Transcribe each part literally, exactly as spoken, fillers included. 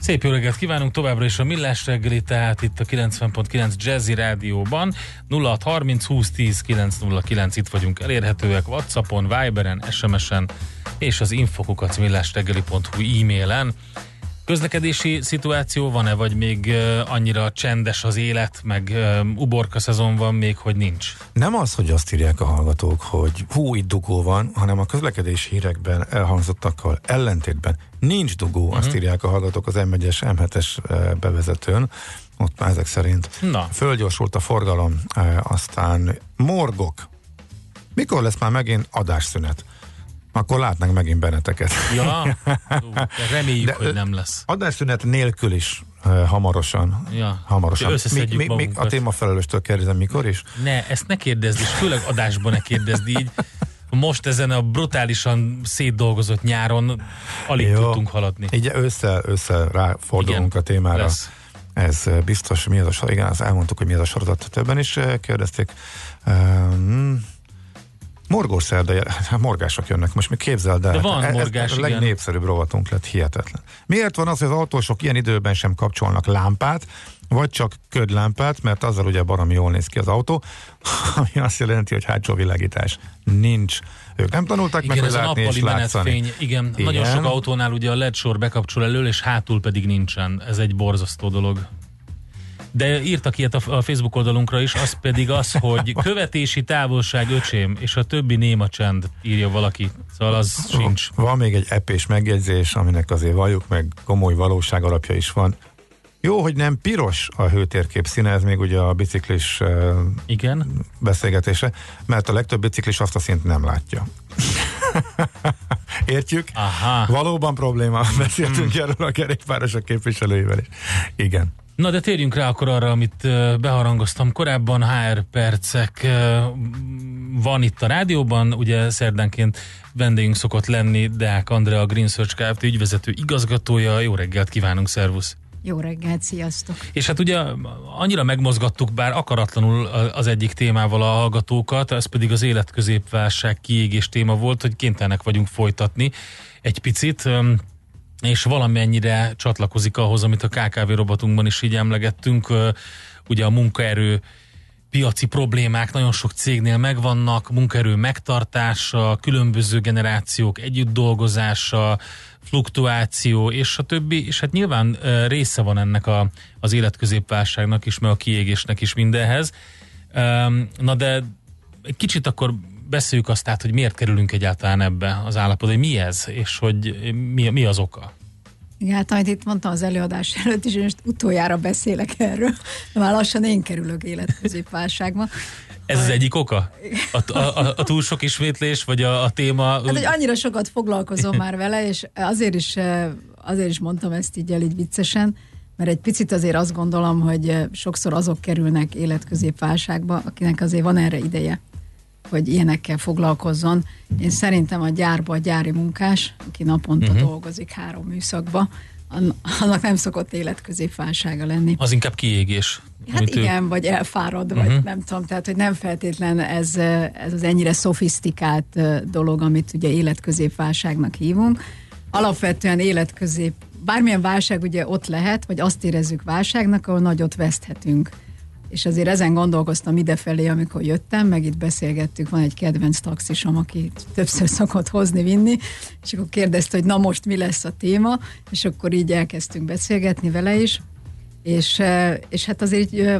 Szép jó reggelt kívánunk, továbbra is a Millás reggeli, tehát itt a kilencven egész kilenc Jazzy Rádióban, nulla hat harminc húsz tíz kilenc nulla kilenc, itt vagyunk elérhetőek WhatsAppon, Viberen, es em esen és az infokukat millásreggeli pont hu e-mailen. Közlekedési szituáció van-e, vagy még annyira csendes az élet, meg uborka szezon van még, hogy nincs? Nem az, hogy azt írják a hallgatók, hogy hú, itt dugó van, hanem a közlekedési hírekben elhangzottakkal ellentétben nincs dugó, uh-huh. Azt írják a hallgatók az em egyes, em hetes bevezetőn, ott már ezek szerint na, fölgyorsult a forgalom, aztán morgok. Mikor lesz már megint adásszünet? Akkor látnánk megint benneteket. Ja, reméljük, de hogy nem lesz. Adásszünet nélkül is uh, hamarosan. Ja. Hamarosan. Összeszedjük mi, mi, magunkat. A témafelelőstől kérdezem, mikor is? Ne, ezt ne kérdezd, és főleg adásban ne kérdezd így. Most ezen a brutálisan szétdolgozott nyáron alig jó, tudtunk haladni. Így össze, össze ráfordulunk, igen, a témára. Lesz. Ez biztos, mi az a sorozat? Igen, azt elmondtuk, hogy mi az a sorozat. Többen is kérdezték. Um, Morgószerda, morgások jönnek, most még képzeld el. De van ez, morgás, ez a legnépszerűbb rovatunk lett, hihetetlen. Miért van az, hogy az autósok ilyen időben sem kapcsolnak lámpát, vagy csak ködlámpát, mert azzal ugye baromi jól néz ki az autó, ami azt jelenti, hogy hátsó világítás nincs. Ők nem tanulták igen, meg, hogy látni és látszani. Igen, igen, nagyon sok autónál ugye a el é dé sor bekapcsol elől, és hátul pedig nincsen. Ez egy borzasztó dolog. De írtak ilyet a Facebook oldalunkra is, az pedig az, hogy követési távolság öcsém, és a többi néma csend, írja valaki. Szóval az sincs. Van még egy epés megjegyzés, aminek azért valljuk meg, komoly valóság alapja is van. Jó, hogy nem piros a hőtérkép színe, ez még ugye a biciklis igen, beszélgetése, mert a legtöbb biciklis azt a szint nem látja. Értjük? Aha. Valóban probléma, beszéltünk hmm. erről a kerékpárosok képviselőivel is. Igen. Na de térjünk rá akkor arra, amit beharangoztam korábban, há er percek van itt a rádióban, ugye szerdánként vendégünk szokott lenni Deák Andrea, a Green Search Kft. Ügyvezető igazgatója. Jó reggelt kívánunk, szervusz! Jó reggelt, sziasztok! És hát ugye annyira megmozgattuk, bár akaratlanul az egyik témával a hallgatókat, ez pedig az életközépválság kiégés téma volt, hogy kénytelenek vagyunk folytatni egy picit, és valamennyire csatlakozik ahhoz, amit a ká ká vé robotunkban is így emlegettünk, ugye a munkaerő piaci problémák nagyon sok cégnél megvannak, munkaerő megtartása, különböző generációk együtt dolgozása, fluktuáció és a többi, és hát nyilván része van ennek a, az életközépválságnak is, meg a kiégésnek is mindenhez. Na de egy kicsit akkor beszéljük azt át, hogy miért kerülünk egyáltalán ebbe az állapotba, hogy mi ez, és hogy mi, mi az oka. Igen, hát amit itt mondtam az előadás előtt is, én most utoljára beszélek erről, de már lassan én kerülök életközépválságba. Ez az egyik oka? A, a, a, a túl sok ismétlés, vagy a, a téma? Hát, hogy annyira sokat foglalkozom már vele, és azért is, azért is mondtam ezt így el így viccesen, mert egy picit azért azt gondolom, hogy sokszor azok kerülnek életközépválságba, akinek azért van erre ideje, hogy ilyenekkel foglalkozzon. Én szerintem a gyárba a gyári munkás, aki naponta uh-huh. dolgozik három műszakba, annak nem szokott életközépválsága lenni. Az inkább kiégés. Hát igen, ő... vagy elfárad, uh-huh. vagy nem tudom, tehát hogy nem feltétlen ez, ez az ennyire szofisztikált dolog, amit ugye életközépválságnak hívunk. Alapvetően életközép, bármilyen válság ugye ott lehet, vagy azt érezzük válságnak, ahol nagyot veszthetünk. És azért ezen gondolkoztam idefelé, amikor jöttem, meg itt beszélgettük, van egy kedvenc taxisom, aki többször szokott hozni, vinni, és akkor kérdezte, hogy na most mi lesz a téma, és akkor így elkezdtünk beszélgetni vele is, és, és hát azért így,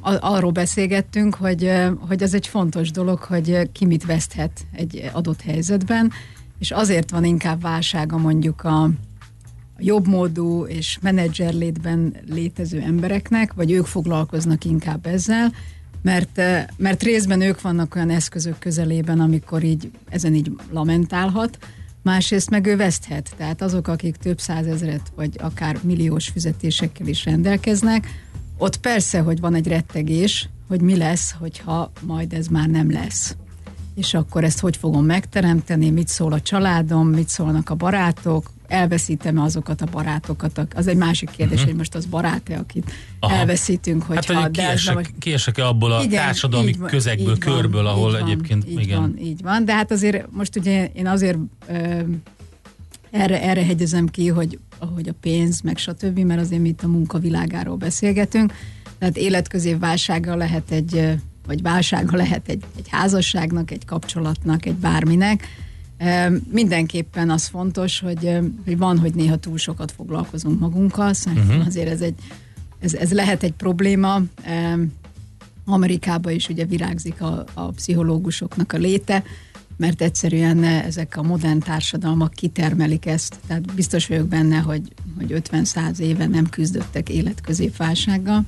arról beszélgettünk, hogy, hogy az egy fontos dolog, hogy ki mit veszthet egy adott helyzetben, és azért van inkább válsága mondjuk a a jobbmódú és menedzserlétben létező embereknek, vagy ők foglalkoznak inkább ezzel, mert, mert részben ők vannak olyan eszközök közelében, amikor így ezen így lamentálhat, másrészt meg ő veszthet. Tehát azok, akik több százezret, vagy akár milliós fizetésekkel is rendelkeznek, ott persze, hogy van egy rettegés, hogy mi lesz, hogyha majd ez már nem lesz. És akkor ezt hogy fogom megteremteni, mit szól a családom, mit szólnak a barátok, elveszítem azokat a barátokat. Az egy másik kérdés, uh-huh. hogy most az barát-e, akit Aha. elveszítünk, hogyha... Hát, hogy kiesek-e abból a igen, társadalmi van, közegből, körből, van, ahol egyébként... Így igen. van, így van, de hát azért most ugye én azért ö, erre, erre hegyezem ki, hogy ahogy a pénz, meg stb., mert azért mi itt a munkavilágáról beszélgetünk, tehát életközép válsága lehet egy... vagy válsága lehet egy, egy házasságnak, egy kapcsolatnak, egy bárminek. E, mindenképpen az fontos, hogy, hogy van, hogy néha túl sokat foglalkozunk magunkkal, szerintem szóval uh-huh. azért ez, egy, ez, ez lehet egy probléma. E, Amerikában is ugye virágzik a, a pszichológusoknak a léte, mert egyszerűen ezek a modern társadalmak kitermelik ezt, tehát biztos vagyok benne, hogy, hogy ötven-száz éve nem küzdöttek életközépválsággal.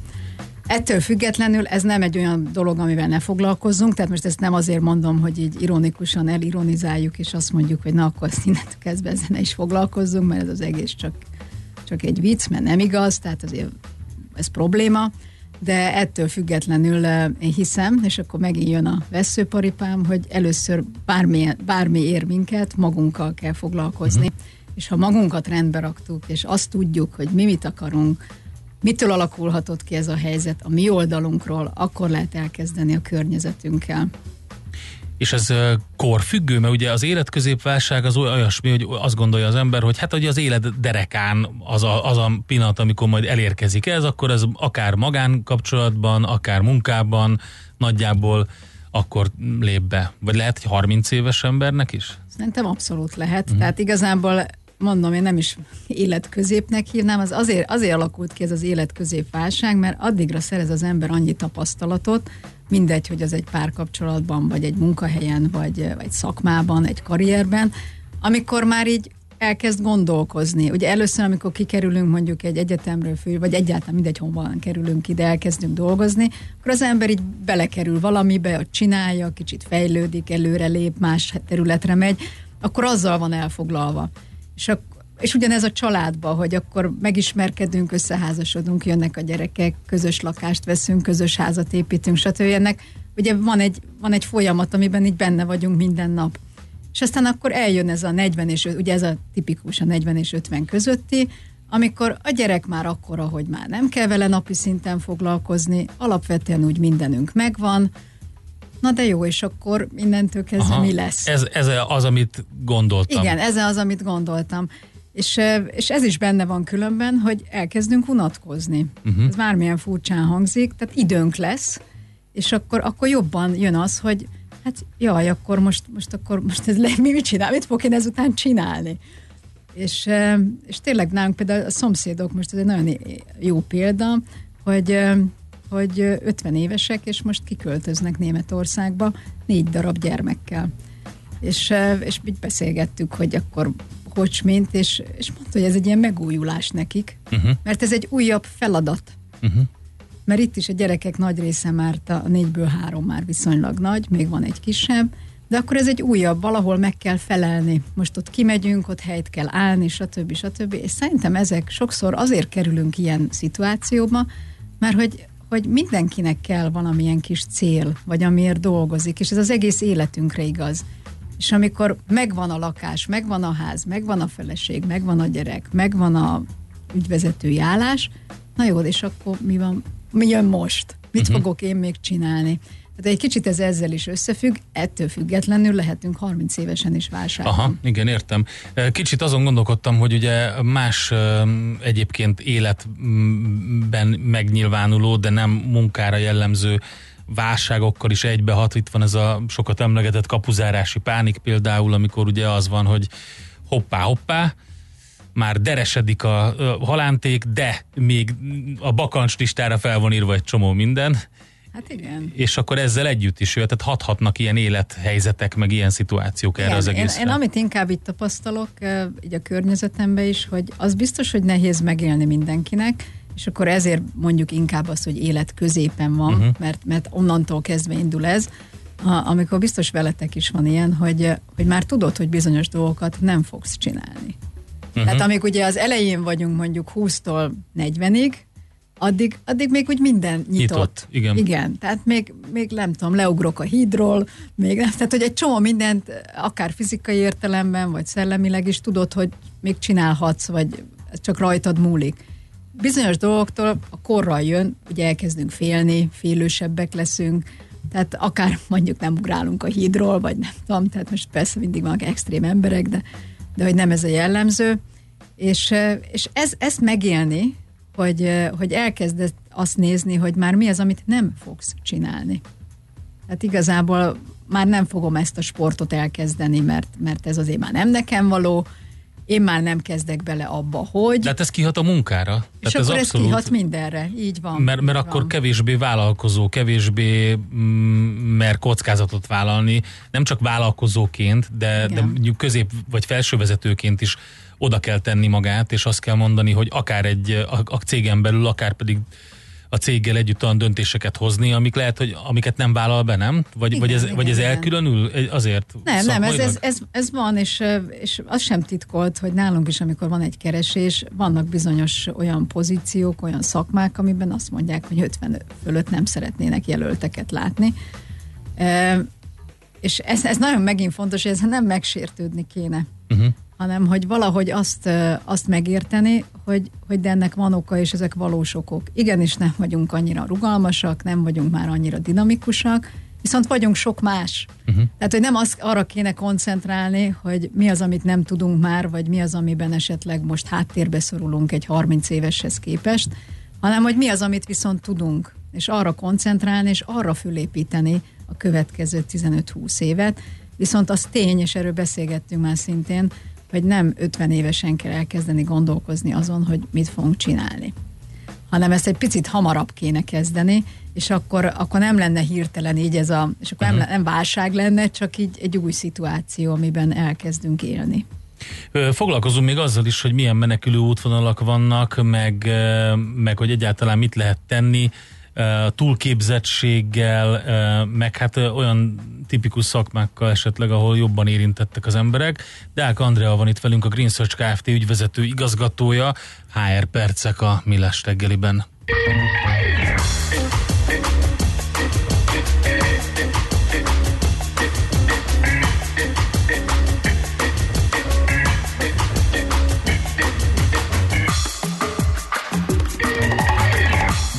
Ettől függetlenül ez nem egy olyan dolog, amivel ne foglalkozzunk, tehát most ezt nem azért mondom, hogy így ironikusan elironizáljuk, és azt mondjuk, hogy na, akkor ezt innentől kezdve ezzel ne is foglalkozzunk, mert ez az egész csak, csak egy vicc, mert nem igaz, tehát azért ez probléma, de ettől függetlenül én hiszem, és akkor megint jön a vesszőparipám, hogy először bármi, bármi ér minket, magunkkal kell foglalkozni, uh-huh. és ha magunkat rendbe raktuk, és azt tudjuk, hogy mi mit akarunk, mitől alakulhatott ki ez a helyzet a mi oldalunkról, akkor lehet elkezdeni a környezetünkkel. És ez korfüggő, mert ugye az életközépválság az olyasmi, hogy azt gondolja az ember, hogy hát ugye az élet derekán az a, az a pillanat, amikor majd elérkezik ez, akkor ez akár magánkapcsolatban, akár munkában nagyjából akkor lép be. Vagy lehet, hogy harminc éves embernek is? Szerintem abszolút lehet. Mm. Tehát igazából mondom, én nem is életközépnek hívnám, az azért, azért alakult ki ez az életközépválság, mert addigra szerez az ember annyi tapasztalatot, mindegy, hogy az egy párkapcsolatban, vagy egy munkahelyen, vagy, vagy szakmában, egy karrierben, amikor már így elkezd gondolkozni. Ugye először, amikor kikerülünk mondjuk egy egyetemről, fő, vagy egyáltalán mindegy, honnan kerülünk ide, elkezdünk dolgozni, akkor az ember így belekerül valamibe, ott csinálja, kicsit fejlődik, előrelép, más területre megy, akkor azzal van elfoglalva. És, a, és ugyanez a családban, hogy akkor megismerkedünk, összeházasodunk, jönnek a gyerekek, közös lakást veszünk, közös házat építünk, stb. Ennek ugye van egy, van egy folyamat, amiben így benne vagyunk minden nap. És aztán akkor eljön ez a negyven és ugye ez a tipikus a negyven és ötven közötti, amikor a gyerek már akkora, hogy már nem kell vele napi szinten foglalkozni, alapvetően úgy mindenünk megvan. Na de jó, és akkor innentől kezdve Aha, mi lesz? Ez, ez az, amit gondoltam. Igen, ez az, amit gondoltam. És, és ez is benne van különben, hogy elkezdünk unatkozni. Uh-huh. Ez bármilyen furcsán hangzik, tehát időnk lesz, és akkor, akkor jobban jön az, hogy hát jaj, akkor most, most, akkor most ez le, mi mit csinál? Mit fogok én ezután csinálni? És, és tényleg nálunk például a szomszédok, most ez egy nagyon jó példa, hogy... hogy ötven évesek, és most kiköltöznek Németországba négy darab gyermekkel. És, és így beszélgettük, hogy akkor hogy mint, és, és mondta, hogy ez egy ilyen megújulás nekik, uh-huh. mert ez egy újabb feladat. Uh-huh. Mert itt is a gyerekek nagy része már, a négyből három már viszonylag nagy, még van egy kisebb, de akkor ez egy újabb, valahol meg kell felelni. Most ott kimegyünk, ott helyt kell állni, stb. stb. És szerintem ezek sokszor azért kerülünk ilyen szituációba, mert hogy hogy mindenkinek kell valamilyen kis cél, vagy amiért dolgozik, és ez az egész életünkre igaz. És amikor megvan a lakás, megvan a ház, megvan a feleség, megvan a gyerek, megvan a ügyvezetői állás, na jó, és akkor mi van, mi jön most? Mit uh-huh. fogok én még csinálni? Tehát egy kicsit ez ezzel is összefügg, ettől függetlenül lehetünk harminc évesen is válságban. Aha, igen, értem. Kicsit azon gondolkodtam, hogy ugye más egyébként életben megnyilvánuló, de nem munkára jellemző válságokkal is egybehat. Itt van ez a sokat emlegetett kapuzárási pánik például, amikor ugye az van, hogy hoppá, hoppá, már deresedik a halánték, de még a bakancs listára fel van írva egy csomó minden. Hát igen. És akkor ezzel együtt is jöhet, tehát hathatnak ilyen élethelyzetek, meg ilyen szituációk igen, erre az egészre. Én, én amit inkább itt tapasztalok, így a környezetemben is, hogy az biztos, hogy nehéz megélni mindenkinek, és akkor ezért mondjuk inkább az, hogy élet középen van, uh-huh. mert, mert onnantól kezdve indul ez, amikor biztos veletek is van ilyen, hogy, hogy már tudod, hogy bizonyos dolgokat nem fogsz csinálni. Uh-huh. Tehát amik ugye az elején vagyunk mondjuk húsztól negyvenig, addig, addig még úgy minden nyitott. nyitott igen. igen. Tehát még, még nem tudom, leugrok a hídról, még nem, tehát hogy egy csomó mindent, akár fizikai értelemben, vagy szellemileg is tudod, hogy még csinálhatsz, vagy csak rajtad múlik. Bizonyos dolgoktól a korral jön, ugye elkezdünk félni, félősebbek leszünk, tehát akár mondjuk nem ugrálunk a hídról, vagy nem tudom, tehát most persze mindig vannak extrém emberek, de, de hogy nem ez a jellemző. És, és ez, ezt megélni, hogy, hogy elkezded azt nézni, hogy már mi az, amit nem fogsz csinálni. Tehát igazából már nem fogom ezt a sportot elkezdeni, mert, mert ez azért már nem nekem való, én már nem kezdek bele abba, hogy... De hát ez kihat a munkára. És tehát akkor ez, abszolút... ez kihat mindenre, így van. Mert, mert így akkor van. Kevésbé vállalkozó, kevésbé mer kockázatot vállalni, nem csak vállalkozóként, de, de közép- vagy felsővezetőként is oda kell tenni magát, és azt kell mondani, hogy akár egy a, a cégen belül, akár pedig a céggel együtt olyan döntéseket hozni, amik lehet, hogy amiket nem vállal be, nem? Vagy, igen, vagy ez, igen, vagy ez elkülönül azért? Nem, nem, ez, ez, ez, ez van, és, és az sem titkolt, hogy nálunk is, amikor van egy keresés, vannak bizonyos olyan pozíciók, olyan szakmák, amiben azt mondják, hogy ötven fölött nem szeretnének jelölteket látni. E, és ez, ez nagyon megint fontos, hogy ezzel nem megsértődni kéne. Uh-huh. Hanem hogy valahogy azt, azt megérteni, hogy, hogy de ennek van oka, és ezek valós okok. Igenis nem vagyunk annyira rugalmasak, nem vagyunk már annyira dinamikusak, viszont vagyunk sok más. Uh-huh. Tehát, hogy nem az, arra kéne koncentrálni, hogy mi az, amit nem tudunk már, vagy mi az, amiben esetleg most háttérbe szorulunk egy harminc éveshez képest, hanem hogy mi az, amit viszont tudunk, és arra koncentrálni, és arra fölépíteni a következő tizenöt-húsz évet. Viszont az tény, és erről beszélgettünk már szintén, hogy nem ötven évesen kell elkezdeni gondolkozni azon, hogy mit fogunk csinálni. Hanem ezt egy picit hamarabb kéne kezdeni, és akkor, akkor nem lenne hirtelen így ez a, és akkor nem, nem válság lenne, csak így egy új szituáció, amiben elkezdünk élni. Foglalkozunk még azzal is, hogy milyen menekülő útvonalak vannak, meg, meg hogy egyáltalán mit lehet tenni, túlképzettséggel, meg hát olyan tipikus szakmákkal esetleg, ahol jobban érintettek az emberek. Deák Andrea van itt velünk, a Green Search Kft. Ügyvezető igazgatója, há er percek a Millás reggeliben.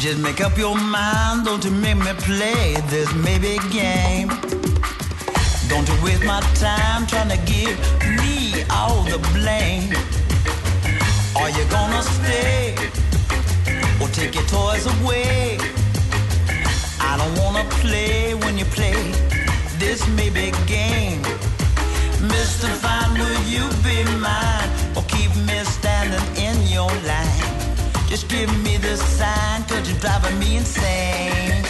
Just make up your mind, don't you make me play this maybe game. Don't you waste my time trying to give me all the blame. Are you gonna stay or take your toys away? I don't wanna play when you play this maybe game. Mister Fine, will you be mine or keep me standing in your line? Just give me the sign, 'cause you're driving me insane.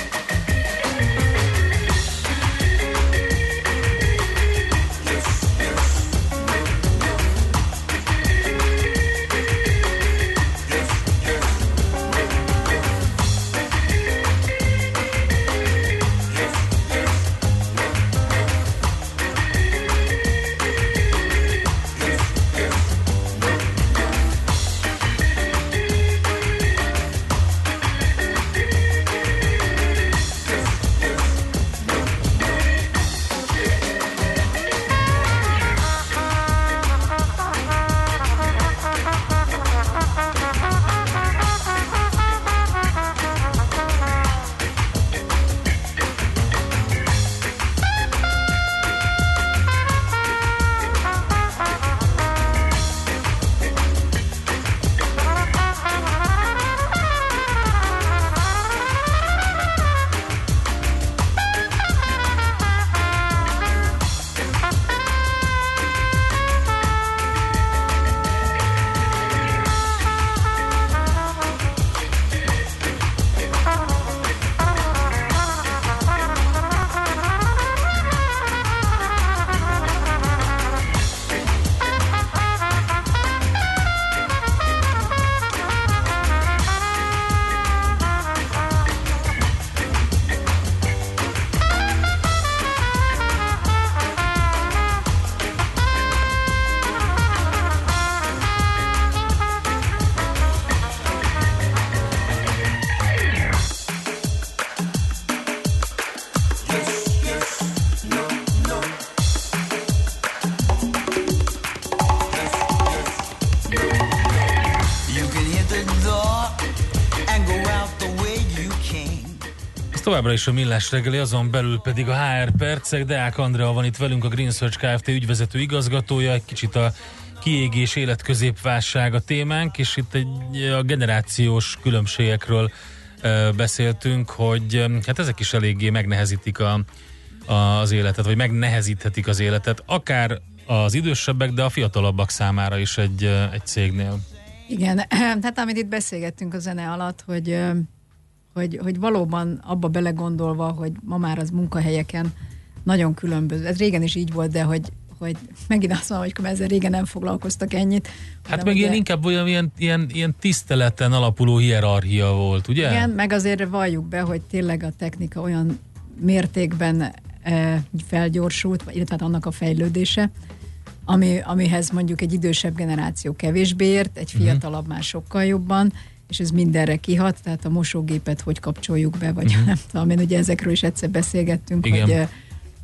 továbbra is a Millás reggeli, azon belül pedig a há er percek. Deák Andrea van itt velünk, a Green Search Kft. Ügyvezető igazgatója. Egy kicsit a kiégés, életközépválság a témánk, és itt egy, a generációs különbségekről e, beszéltünk, hogy hát ezek is eléggé megnehezítik a, a, az életet, vagy megnehezíthetik az életet, akár az idősebbek, de a fiatalabbak számára is egy, egy cégnél. Igen, hát amit itt beszélgettünk a zene alatt, hogy, hogy, hogy valóban abba belegondolva, hogy ma már az munkahelyeken nagyon különböző. Ez régen is így volt, de hogy, hogy megint azt mondom, hogy ezzel régen nem foglalkoztak ennyit. Hát meg ugye, ilyen inkább olyan ilyen, ilyen, ilyen tiszteleten alapuló hierarchia volt, ugye? Igen, meg azért valljuk be, hogy tényleg a technika olyan mértékben e, felgyorsult, illetve hát annak a fejlődése, Ami, amihez mondjuk egy idősebb generáció kevésbé ért, egy fiatalabb uh-huh. már sokkal jobban, és ez mindenre kihat, tehát a mosógépet hogy kapcsoljuk be, vagy uh-huh. nem tudom, én ugye ezekről is egyszer beszélgettünk, hogy,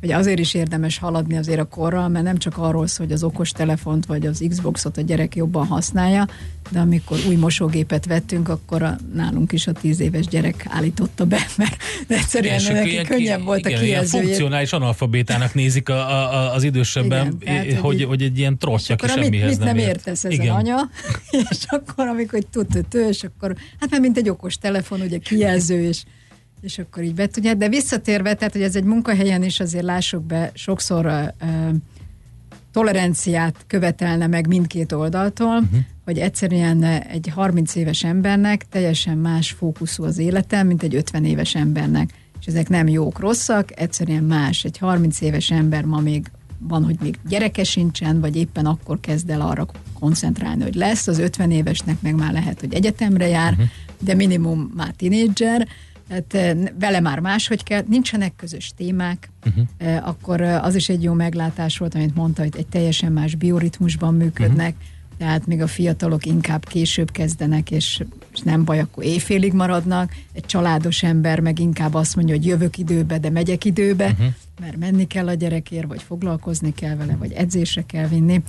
hogy azért is érdemes haladni azért a korral, mert nem csak arról szól, hogy az okostelefont vagy az Xboxot a gyerek jobban használja, de amikor új mosógépet vettünk, akkor a, nálunk is a tíz éves gyerek állította be, mert egyszerűen igen, neki ilyen, könnyebb volt igen, a kijelzője. Igen, funkcionális analfabétának nézik a, a, az idősebben, igen, é, hogy, így, hogy egy ilyen trottja ki semmihez nem, nem ért. Értesz ezen anya, és akkor amikor tudtő, és akkor, hát mert mint egy okos telefon, ugye kijelző, és, és akkor így be tudják. De visszatérve, tehát, hogy ez egy munkahelyen is azért lássuk be, sokszor uh, toleranciát követelne meg mindkét oldaltól, uh-huh. hogy egyszerűen egy harminc éves embernek teljesen más fókuszú az élete, mint egy ötven éves embernek. És ezek nem jók, rosszak, egyszerűen más. Egy harminc éves ember ma még van, hogy még gyereke sincsen, vagy éppen akkor kezd el arra koncentrálni, hogy lesz. Az ötven évesnek meg már lehet, hogy egyetemre jár, uh-huh. de minimum már tinédzser, tehát vele már máshogy kell, nincsenek közös témák, uh-huh. akkor az is egy jó meglátás volt, amit mondta, hogy egy teljesen más bioritmusban működnek, uh-huh. tehát még a fiatalok inkább később kezdenek, és nem baj, akkor éjfélig maradnak. Egy családos ember meg inkább azt mondja, hogy jövök időbe, de megyek időbe, uh-huh. mert menni kell a gyerekért, vagy foglalkozni kell vele, vagy edzésre kell vinni.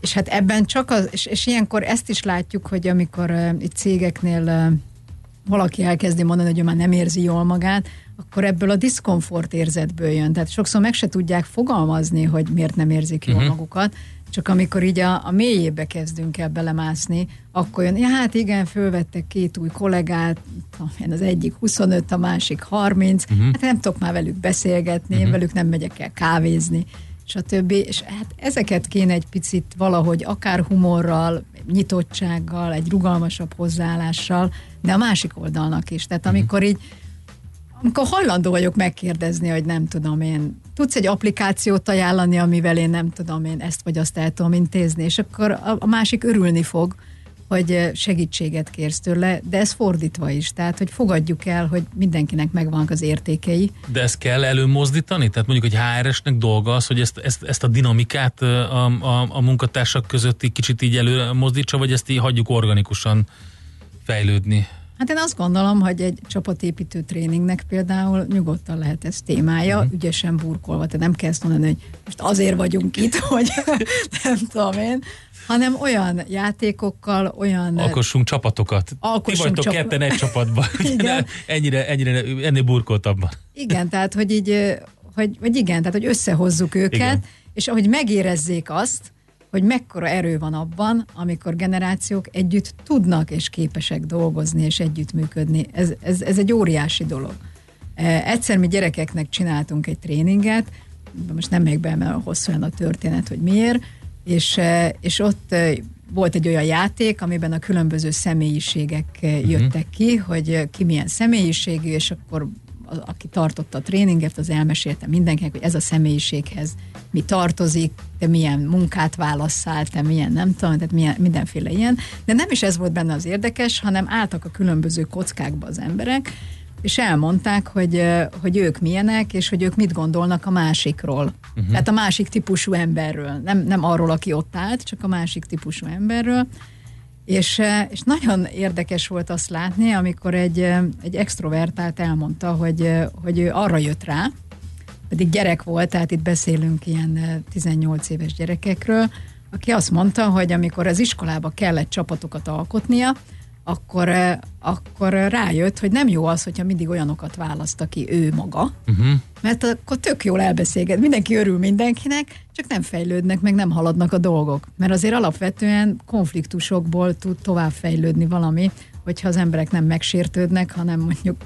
És hát ebben csak az, és, és ilyenkor ezt is látjuk, hogy amikor uh, itt cégeknél uh, valaki elkezdi mondani, hogy ő már nem érzi jól magát, akkor ebből a diszkomfort érzetből jön. Tehát sokszor meg se tudják fogalmazni, hogy miért nem érzik jól uh-huh. magukat, csak amikor így a, a mélyébe kezdünk el belemászni, akkor jön, ja, hát igen, fölvettek két új kollégát, az egyik huszonöt, a másik harminc, uh-huh. hát nem tudok már velük beszélgetni, uh-huh. velük nem megyek el kávézni, stb. És hát ezeket kéne egy picit valahogy akár humorral, nyitottsággal, egy rugalmasabb hozzáállással, de a másik oldalnak is. Tehát amikor így, amikor hajlandó vagyok megkérdezni, hogy nem tudom én, tudsz egy applikációt ajánlani, amivel én nem tudom én ezt vagy azt el tudom intézni, és akkor a másik örülni fog, hogy segítséget kérsz tőle, de ez fordítva is, tehát hogy fogadjuk el, hogy mindenkinek megvannak az értékei. De ezt kell előmozdítani? Tehát mondjuk egy há er-esnek dolga az, hogy ezt, ezt, ezt a dinamikát a, a, a munkatársak között így kicsit így előmozdítsa, vagy ezt így hagyjuk organikusan fejlődni? Hát én azt gondolom, hogy egy csapatépítő tréningnek például nyugodtan lehet ez témája, uh-huh. ügyesen burkolva, te nem kell mondani, hogy most azért vagyunk itt, hogy nem tudom én, hanem olyan játékokkal, olyan... Alkossunk csapatokat. Alkossunk Ti vagytok ketten egy csapatban. Igen. Ennyire, ennyire, ennél burkoltabban. Igen, tehát, hogy így, hogy, vagy igen, tehát, hogy összehozzuk őket, igen. és ahogy megérezzék azt, hogy mekkora erő van abban, amikor generációk együtt tudnak és képesek dolgozni és együttműködni. Ez, ez, ez egy óriási dolog. Egyszer mi gyerekeknek csináltunk egy tréninget, most nem megyek be, mert hosszúan a történet, hogy miért, és, és ott volt egy olyan játék, amiben a különböző személyiségek jöttek ki, hogy ki milyen személyiségű, és akkor aki tartotta a tréninget, az elmesélte mindenkinek, hogy ez a személyiséghez mi tartozik, te milyen munkát válasszál, te milyen nem tudom, tehát milyen, mindenféle ilyen. De nem is ez volt benne az érdekes, hanem álltak a különböző kockákba az emberek, és elmondták, hogy, hogy ők milyenek, és hogy ők mit gondolnak a másikról. Uh-huh. Tehát a másik típusú emberről. Nem, nem arról, aki ott állt, csak a másik típusú emberről. És, és nagyon érdekes volt azt látni, amikor egy, egy extrovertált elmondta, hogy, hogy ő arra jött rá, pedig gyerek volt, tehát itt beszélünk ilyen tizennyolc éves gyerekekről, aki azt mondta, hogy amikor az iskolába kellett csapatokat alkotnia, akkor, akkor rájött, hogy nem jó az, hogyha mindig olyanokat választ, aki ő maga, uh-huh. mert akkor tök jól elbeszélget, mindenki örül mindenkinek, csak nem fejlődnek, meg nem haladnak a dolgok. Mert azért alapvetően konfliktusokból tud továbbfejlődni valami, hogyha az emberek nem megsértődnek, hanem mondjuk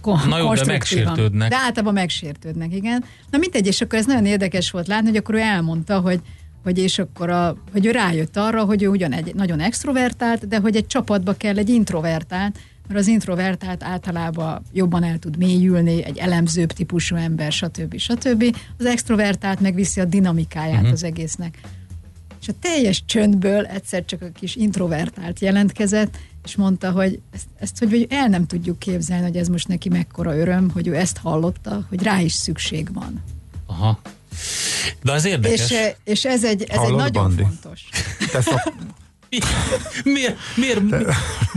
kon- Na jó, de megsértődnek. De általában megsértődnek, igen. Na mindegy, és akkor ez nagyon érdekes volt látni, hogy akkor ő elmondta, hogy hogy és akkor a, hogy ő rájött arra, hogy ő ugyan egy nagyon extrovertált, de hogy egy csapatba kell egy introvertált, mert az introvertált általában jobban el tud mélyülni, egy elemzőbb típusú ember, stb. stb. Az extrovertált megviszi a dinamikáját uh-huh. az egésznek. És a teljes csöndből egyszer csak a kis introvertált jelentkezett, és mondta, hogy ezt, ezt hogy, hogy el nem tudjuk képzelni, hogy ez most neki mekkora öröm, hogy ő ezt hallotta, hogy rá is szükség van. Aha. De az érdekes. És, és ez egy, ez Hallod, egy nagyon Bandi? Fontos. Te szok... miért, miért, miért,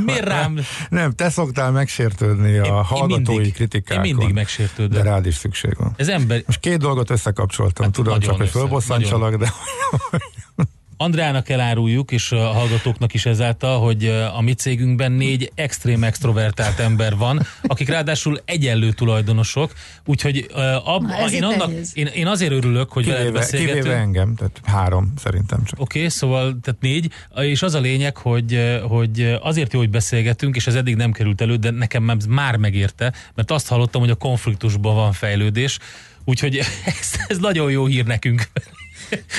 miért rám? Nem, te szoktál megsértődni a én, hallgatói mindig, kritikákon. Én mindig megsértődöm. De rád is szükség van. Ez ember... Most két dolgot összekapcsoltam. Hát tudom csak, hogy fölbosszantsalak, de... Andrának eláruljuk, és a hallgatóknak is ezáltal, hogy a mi cégünkben négy extrém extrovertált ember van, akik ráadásul egyenlő tulajdonosok, úgyhogy ab, Na, én, annak, én, én azért örülök, hogy kivéve, veled beszélgetünk. Kivéve engem, tehát három szerintem csak. Oké, okay, szóval tehát négy, és az a lényeg, hogy, hogy azért jó, hogy beszélgetünk, és ez eddig nem került elő, de nekem már megérte, mert azt hallottam, hogy a konfliktusban van fejlődés, úgyhogy ez, ez nagyon jó hír nekünk.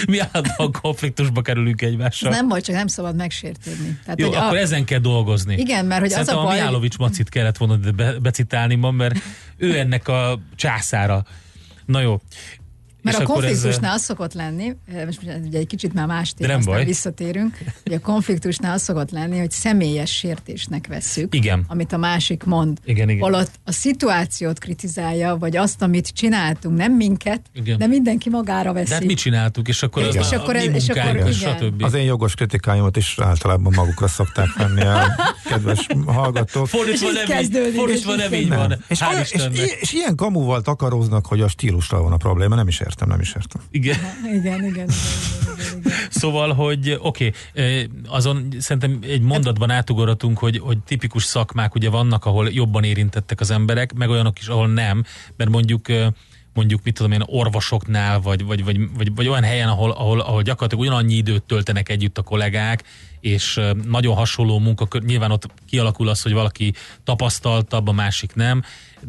Mi állandóan konfliktusba kerülünk egymással. Ez nem baj, csak nem szabad megsértődni. Tehát, jó, akkor a... ezen kell dolgozni. Igen, mert hogy szerintem az a baj... Mihálovics Macit kellett volna be- becitálni ma, mert ő ennek a császára. Na jó. Mert és a konfliktusnál ez... az szokott lenni, most ugye egy kicsit már más tér, aztán baj. Visszatérünk, hogy a konfliktusnál az szokott lenni, hogy személyes sértésnek vesszük, igen. amit a másik mond. Igen, igen. Holott a szituációt kritizálja, vagy azt, amit csináltunk, nem minket, igen. de mindenki magára veszi. De hát mi csináltuk, és akkor igen. az igen. a, a mi munkájuk, stb. Az én jogos kritikáimat is általában magukra szokták venni a kedves hallgatók. Fordítva nem így van. És ilyen kamúval takaróznak, hogy a stílusra van a probléma, nem is értem, nem is értem. Igen. Igen, igen, igen, igen, igen. Szóval, hogy oké, okay, azon szerintem egy mondatban átugoratunk, hogy, hogy tipikus szakmák ugye vannak, ahol jobban érintettek az emberek, meg olyanok is, ahol nem, mert mondjuk mondjuk, mit tudom én, orvosoknál, vagy, vagy, vagy, vagy, vagy olyan helyen, ahol, ahol, ahol gyakorlatilag ugyanannyi időt töltenek együtt a kollégák, és nagyon hasonló munkakör, nyilván ott kialakul az, hogy valaki tapasztaltabb, a másik nem,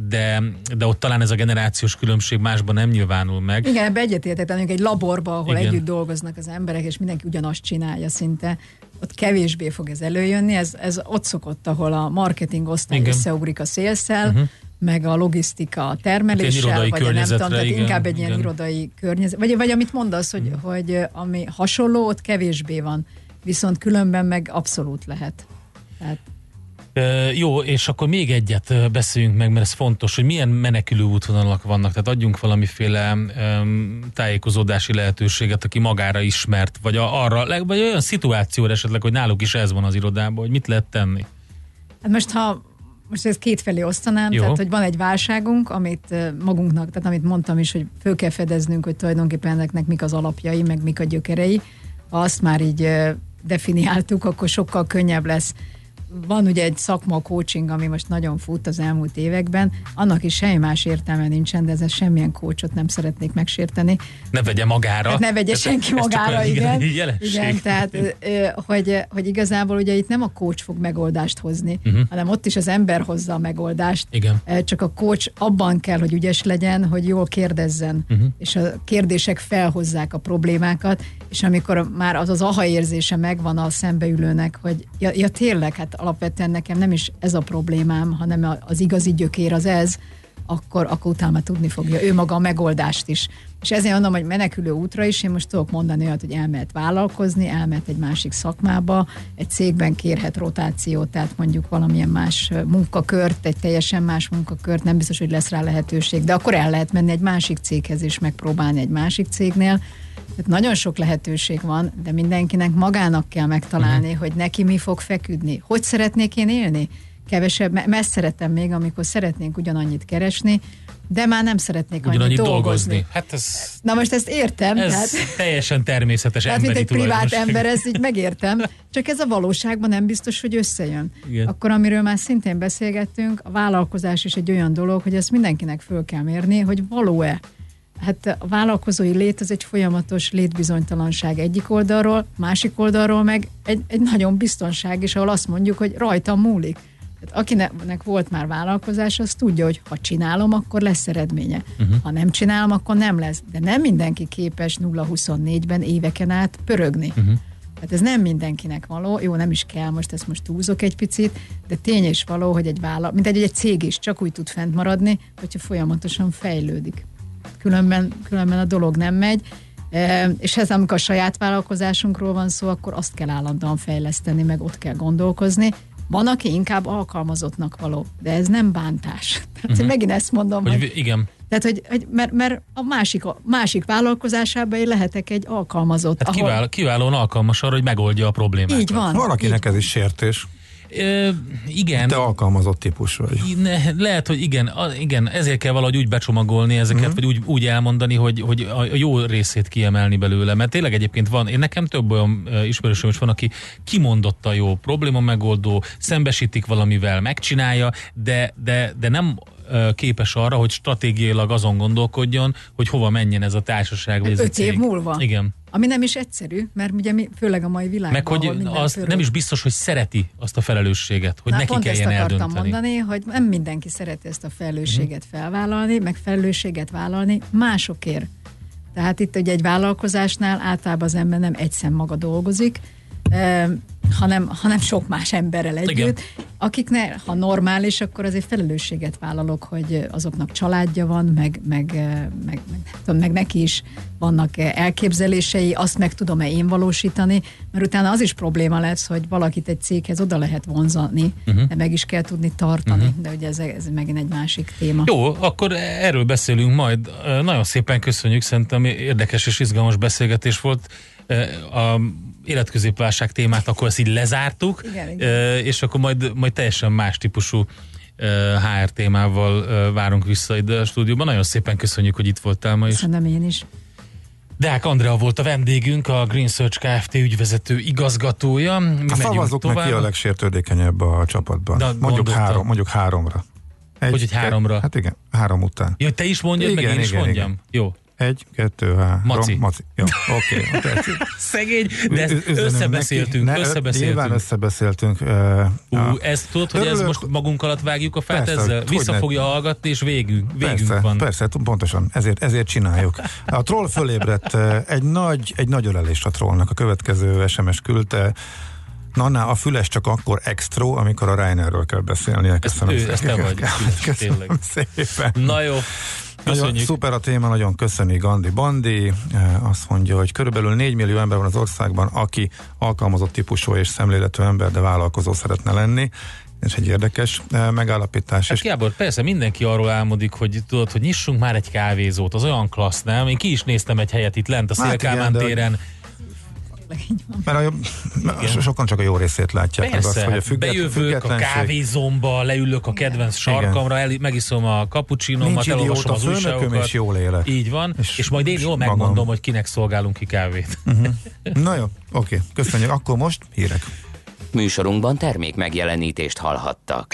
de, de ott talán ez a generációs különbség másban nem nyilvánul meg. Igen, ebbe egyetértek, egy laborban, ahol igen. együtt dolgoznak az emberek, és mindenki ugyanazt csinálja szinte, ott kevésbé fog ez előjönni, ez, ez ott szokott, ahol a marketing osztály összeugrik a szélszel, uh-huh. meg a logisztika termeléssel, vagy nem tudom, tehát igen, inkább egy igen. ilyen irodai környezet, vagy, vagy amit mondasz, hogy, hmm. hogy ami hasonló, ott kevésbé van, viszont különben meg abszolút lehet. Tehát... E, jó, és akkor még egyet beszéljünk meg, mert ez fontos, hogy milyen menekülő útvonalak vannak, tehát adjunk valamiféle um, tájékozódási lehetőséget, aki magára ismert, vagy a, arra, vagy olyan szituációra esetleg, hogy náluk is ez van az irodában, hogy mit lehet tenni? Hát most, ha Most ezt kétfelé osztanám, Jó. tehát, hogy van egy válságunk, amit magunknak, tehát amit mondtam is, hogy föl kell fedeznünk, hogy tulajdonképpen ezeknek mik az alapjai, meg mik a gyökerei. Ha azt már így definiáltuk, akkor sokkal könnyebb lesz. Van ugye egy szakma coaching, ami most nagyon fut az elmúlt években, annak is semmi más értelme nincsen, de ezzel semmilyen coachot nem szeretnék megsérteni. Ne vegye magára. Hát ne vegye ez senki ez magára, igen. Igen, tehát hogy, hogy igazából ugye itt nem a coach fog megoldást hozni, uh-huh. hanem ott is az ember hozza a megoldást. Igen. Csak a coach abban kell, hogy ügyes legyen, hogy jól kérdezzen, uh-huh. és a kérdések felhozzák a problémákat, és amikor már az az aha érzése megvan a szembeülőnek, hogy ja, ja tényleg, hát alapvetően nekem nem is ez a problémám, hanem az igazi gyökér az ez, akkor, akkor utána már tudni fogja ő maga a megoldást is. És ezért mondom, hogy menekülő útra is, én most tudok mondani olyat, hogy elmehet vállalkozni, elmehet egy másik szakmába, egy cégben kérhet rotációt, tehát mondjuk valamilyen más munkakört, egy teljesen más munkakört, nem biztos, hogy lesz rá lehetőség, de akkor el lehet menni egy másik céghez és megpróbálni egy másik cégnél. Tehát nagyon sok lehetőség van, de mindenkinek magának kell megtalálni, uh-huh. hogy neki mi fog feküdni. Hogy szeretnék én élni? Kevesebb, mert szeretem még, amikor szeretnénk ugyanannyit keresni, de már nem szeretnék annyit dolgozni. dolgozni. Hát ez, Na most ezt értem. Ez hát, teljesen természetes emberi mint egy privát ember, ezt így megértem. Csak ez a valóságban nem biztos, hogy összejön. Igen. Akkor amiről már szintén beszélgettünk, a vállalkozás is egy olyan dolog, hogy ezt mindenkinek föl kell mérni, hogy való-e. Hát a vállalkozói lét az egy folyamatos létbizonytalanság egyik oldalról, másik oldalról meg egy, egy nagyon biztonság is, ahol azt mondjuk, hogy rajta múlik. Tehát akinek volt már vállalkozás, az tudja, hogy ha csinálom, akkor lesz eredménye. Uh-huh. Ha nem csinálom, akkor nem lesz. De nem mindenki képes nulla huszonnégyben éveken át pörögni. Uh-huh. Tehát ez nem mindenkinek való. Jó, nem is kell, most ezt most túlzok egy picit, de tény és való, hogy egy vállal, mint egy, egy cég is csak úgy tud fent maradni, hogyha folyamatosan fejlődik. Különben, különben a dolog nem megy. E, és ez, amikor a saját vállalkozásunkról van szó, akkor azt kell állandóan fejleszteni, meg ott kell gondolkozni. Van, aki inkább alkalmazottnak való, de ez nem bántás. Tehát uh-huh. megint ezt mondom. Hogy, hogy, igen. Tehát, hogy, hogy mert, mert a másik, a másik vállalkozásában én lehetek egy alkalmazott. Tehát ahol... kiváló, kiválóan alkalmas arra, hogy megoldja a problémát. Így van. Valakinek ez is sértés. Ö, igen. Te alkalmazott típus vagy. Ne, lehet, hogy igen, igen, ezért kell valahogy úgy becsomagolni ezeket, mm-hmm. vagy úgy, úgy elmondani, hogy, hogy a jó részét kiemelni belőle, mert tényleg egyébként van, én nekem több olyan ismerősöm is van, aki kimondotta jó probléma megoldó, szembesítik valamivel, megcsinálja, de, de, de nem képes arra, hogy stratégiailag azon gondolkodjon, hogy hova menjen ez a társaság. Vagy ez öt év múlva. Igen. Ami nem is egyszerű, mert ugye mi, főleg a mai világban, meg hogy azt pörül. Nem is biztos, hogy szereti azt a felelősséget, hogy na, neki kelljen eldönteni. Pont ezt akartam mondani, hogy nem mindenki szereti ezt a felelősséget uh-huh. felvállalni, meg felelősséget vállalni másokért. Tehát itt ugye egy vállalkozásnál általában az ember nem egy szem maga dolgozik, eh, hanem, hanem sok más emberrel együtt. Igen. Akiknek, ha normális, akkor azért felelősséget vállalok, hogy azoknak családja van, meg, meg, meg, meg, meg neki is vannak elképzelései, azt meg tudom-e én valósítani, mert utána az is probléma lesz, hogy valakit egy céghez oda lehet vonzani, uh-huh. de meg is kell tudni tartani, uh-huh. de ugye ez, ez megint egy másik téma. Jó, akkor erről beszélünk majd. Nagyon szépen köszönjük, szerintem érdekes és izgalmas beszélgetés volt. A életközépválság témát akkor ezt így lezártuk, igen, igen. és akkor majd, majd teljesen más típusú há er témával várunk vissza ide a stúdióban. Nagyon szépen köszönjük, hogy itt voltál ma is. Köszönöm én is. Deák Andrea volt a vendégünk, a Green Search Kft. Ügyvezető igazgatója. A szavazzuk meg ki a legsértődékenyebb a csapatban. De mondjuk, három, mondjuk háromra. Egy, hogy egy háromra? Hát igen, három után. Jó, te is mondjad, igen, meg én is igen, mondjam. Igen. Jó. Egy, kettő, három, Maci. Maci. Jó, oké. Okay. Szegény, de ezt összebeszéltünk, ne, összebeszéltünk. Nyilván összebeszéltünk. Uh, Ú, a... ezt tudod, hogy Örülök... ez most magunk alatt vágjuk a fát persze, ezzel? Vissza fogja ne... hallgatni, és végünk, végünk persze, van. Persze, pontosan, ezért, ezért csináljuk. A troll fölébredt, egy nagy, egy nagy ölelést a trollnak. A következő es em es küldte, na, a füles csak akkor extra, amikor a Reinerről kell beszélnie. Köszönöm ezt ő, szépen. Ezt te vagy, füles, tényleg. Szépen. Na jó. Nagyon szuper a téma, nagyon köszöni Gandhi Bandi, azt mondja, hogy körülbelül négymillió ember van az országban, aki alkalmazott típusú és szemléletű ember, de vállalkozó szeretne lenni. Ez egy érdekes megállapítás. Hát és... Gábor, persze mindenki arról álmodik, hogy tudod, hogy nyissunk már egy kávézót, az olyan klassz, nem? Én ki is néztem egy helyet itt lent a Szél Kálmán téren. De... Mert a, sokan csak a jó részét látják. Persze, az, hogy a függet, bejövök függetlenség... a kávézomba, leülök a kedvenc igen. sarkamra, el, megiszom a kapucsinómat, elolvasom az újságokat. És jól élek. Így van, és, és majd én jól megmondom, magam. Hogy kinek szolgálunk ki kávét. Uh-huh. Na jó, oké, okay. Köszönjük. Akkor most hírek. Műsorunkban termék megjelenítést hallhattak.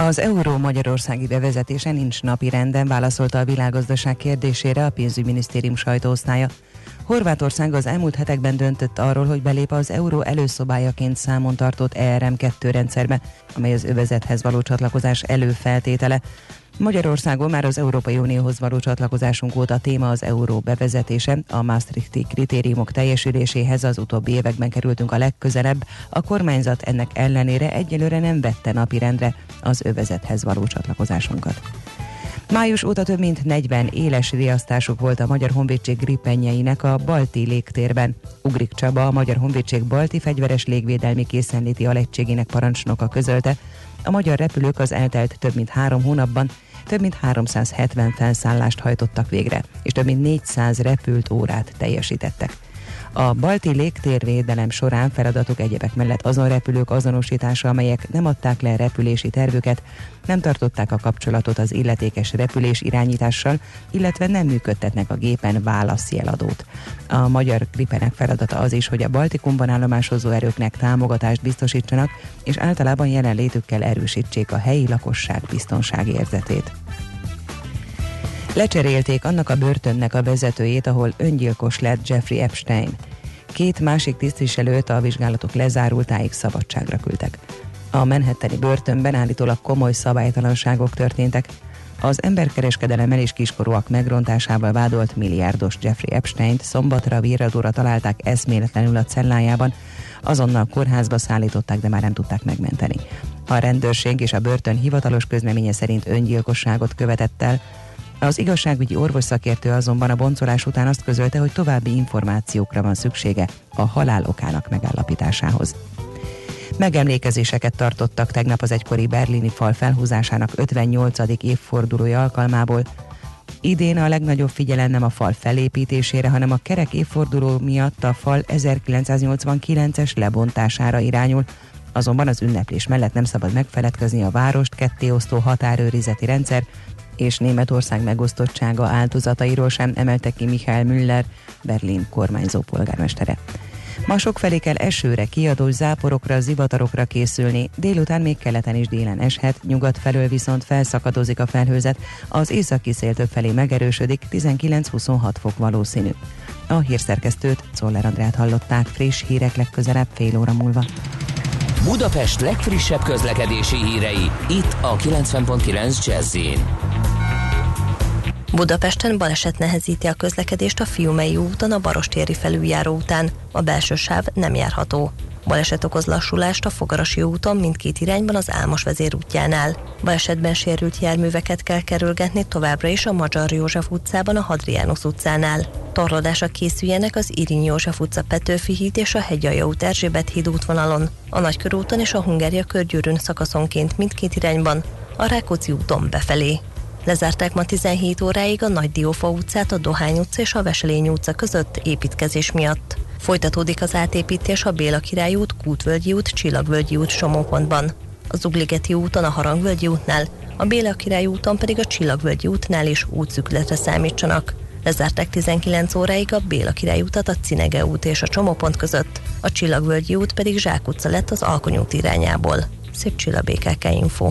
Az euró magyarországi bevezetése nincs napi renden, válaszolta a világgazdaság kérdésére a pénzügyminisztérium sajtóosztálya. Horvátország az elmúlt hetekben döntött arról, hogy belép az euró előszobájaként számon tartott E R M kettő rendszerbe, amely az övezethez való csatlakozás előfeltétele. Magyarországon már az Európai Unióhoz való csatlakozásunk óta téma az euró bevezetése. A Maastrichti kritériumok teljesüléséhez az utóbbi években kerültünk a legközelebb, a kormányzat ennek ellenére egyelőre nem vette napirendre az övezethez való csatlakozásunkat. Május óta több mint negyven éles riasztásuk volt a Magyar Honvédség gripenjeinek a balti légtérben. Ugrik Csaba, a Magyar Honvédség balti fegyveres légvédelmi készenléti alegységének parancsnoka közölte, a magyar repülők az eltelt több mint három hónapban több mint háromszázhetven felszállást hajtottak végre, és több mint négyszáz repült órát teljesítettek. A balti légtérvédelem során feladatok egyebek mellett azon repülők azonosítása, amelyek nem adták le repülési tervüket, nem tartották a kapcsolatot az illetékes repülés irányítással, illetve nem működtetnek a gépen válaszjeladót. A magyar Gripenek feladata az is, hogy a Baltikumban állomásozó erőknek támogatást biztosítsanak, és általában jelenlétükkel erősítsék a helyi lakosság biztonságérzetét. Lecserélték annak a börtönnek a vezetőjét, ahol öngyilkos lett Jeffrey Epstein. Két másik tisztviselőt a vizsgálatok lezárultáig szabadságra küldtek. A manhattani börtönben állítólag komoly szabálytalanságok történtek. Az emberkereskedelemmel és kiskorúak megrontásával vádolt milliárdos Jeffrey Epsteint szombatra virradóra találták eszméletlenül a cellájában, azonnal kórházba szállították, de már nem tudták megmenteni. A rendőrség és a börtön hivatalos közleménye szerint öngyilkosságot követett el. Az igazságügyi orvos szakértő azonban a boncolás után azt közölte, hogy további információkra van szüksége a halál okának megállapításához. Megemlékezéseket tartottak tegnap az egykori berlini fal felhúzásának ötvennyolcadik évfordulója alkalmából. Idén a legnagyobb figyelem nem a fal felépítésére, hanem a kerek évforduló miatt a fal ezerkilencszáznyolcvankilences lebontására irányul, azonban az ünneplés mellett nem szabad megfeledkezni a várost kettéosztó határőrizeti rendszer és Németország megosztottsága áldozatairól sem, emelte ki Michael Müller, Berlin kormányzó polgármestere. Ma sokfelé kell esőre, kiadós záporokra, zivatarokra készülni, délután még keleten is délen eshet, nyugat felől viszont felszakadozik a felhőzet, az északi szél többfelé megerősödik, tizenkilenc-huszonhat fok valószínű. A hírszerkesztőt, Czoller Andrát hallották, friss hírek legközelebb fél óra múlva. Budapest legfrissebb közlekedési hírei, itt a kilencven pont kilenc Jazzyn. Budapesten baleset nehezíti a közlekedést a Fiumei úton a Barostéri felüljáró után, a belső sáv nem járható. Baleset okoz lassulást a Fogarasi úton mindkét irányban az Álmos vezér útjánál. Balesetben sérült járműveket kell kerülgetni továbbra is a Magyar József utcában a Hadrianus utcánál. Torlódásra készüljenek az Irinyi József utca Petőfi híd és a Hegyalja út Erzsébet híd útvonalon, a Nagykörúton és a Hungária körgyűrűn szakaszonként mindkét irányban, a Rákóczi úton befelé. Lezárták ma tizenhét óráig a Nagy Diófa utcát a Dohány utca és a Veselény utca között építkezés miatt. Folytatódik az átépítés a Béla Király út, Kútvölgyi út, Csillagvölgyi út csomópontban. A Zugligeti úton a Harangvölgyi útnál, a Béla Király úton pedig a Csillagvölgyi útnál is útszükletre számítsanak. Lezárták tizenkilenc óráig a Béla Király utat a Cinege út és a csomópont között, a Csillagvölgyi út pedig Zsák utca lett az Alkony út irányából. Szép Csilla bé ká ká info.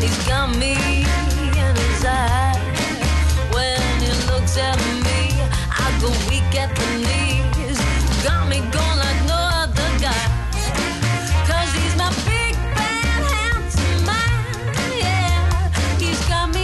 He's got me.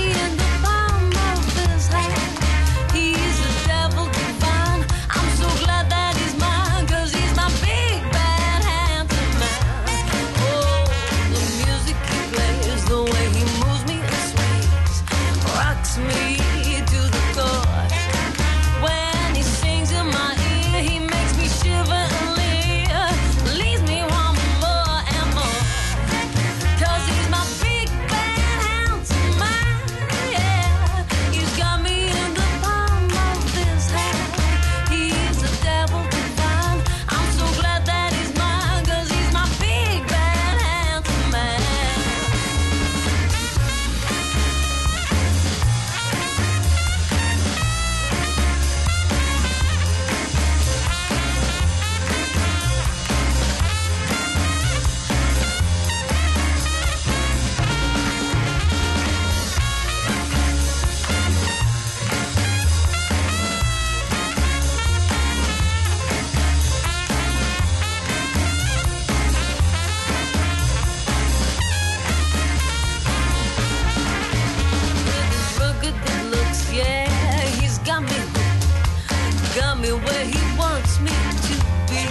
where he wants me to be.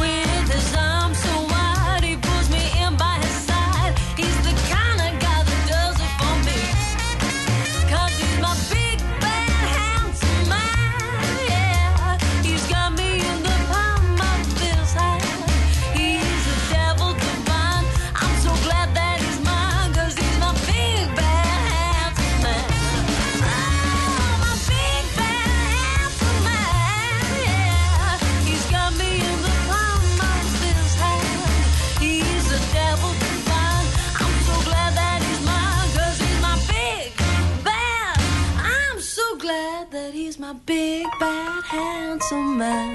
With his arms so wide, he pulls me in by his side. He's the kind of guy that does it for me. Cause he's my big, bad, handsome man, yeah. He's got me in the palm of his hand. He's the devil divine. I'm so glad that he's mine. Cause he's my big, bad, handsome man. Oh, my big, bad, handsome man, yeah. He's got me in the palm of his hand. He's the devil divine. I'm so glad that he's mine. Cause he's my big, bad. I'm so glad that he's my big, bad, handsome man.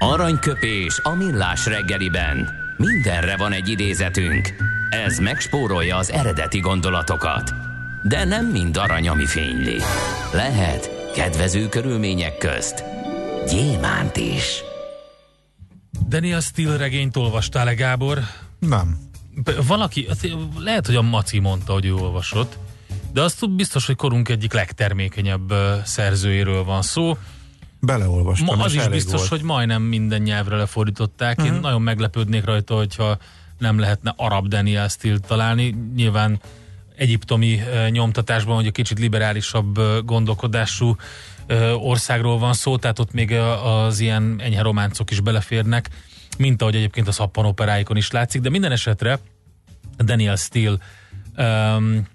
Aranyköpés a Millás reggeliben. Mindenre van egy idézetünk. Ez megspórolja az eredeti gondolatokat. De nem mind arany, ami fényli. Lehet kedvező körülmények közt gyémánt is. Danielle Steel regényt olvastál-e, Gábor? Nem. B- Valaki, azt- lehet, hogy a Maci mondta, hogy ő olvasott, de azt biztos, hogy korunk egyik legtermékenyebb ö, szerzőjéről van szó. Beleolvastam, Ma, az és is elég biztos, volt. hogy majdnem minden nyelvre lefordították. Én Mhm. nagyon meglepődnék rajta, hogyha nem lehetne arab Danielle Steel találni. Nyilván egyiptomi ö, nyomtatásban, hogy egy kicsit liberálisabb ö, gondolkodású ö, országról van szó, tehát ott még ö, az ilyen enyhe románcok is beleférnek, mint ahogy egyébként a szappanoperáikon is látszik, de minden esetre Danielle Steel öm,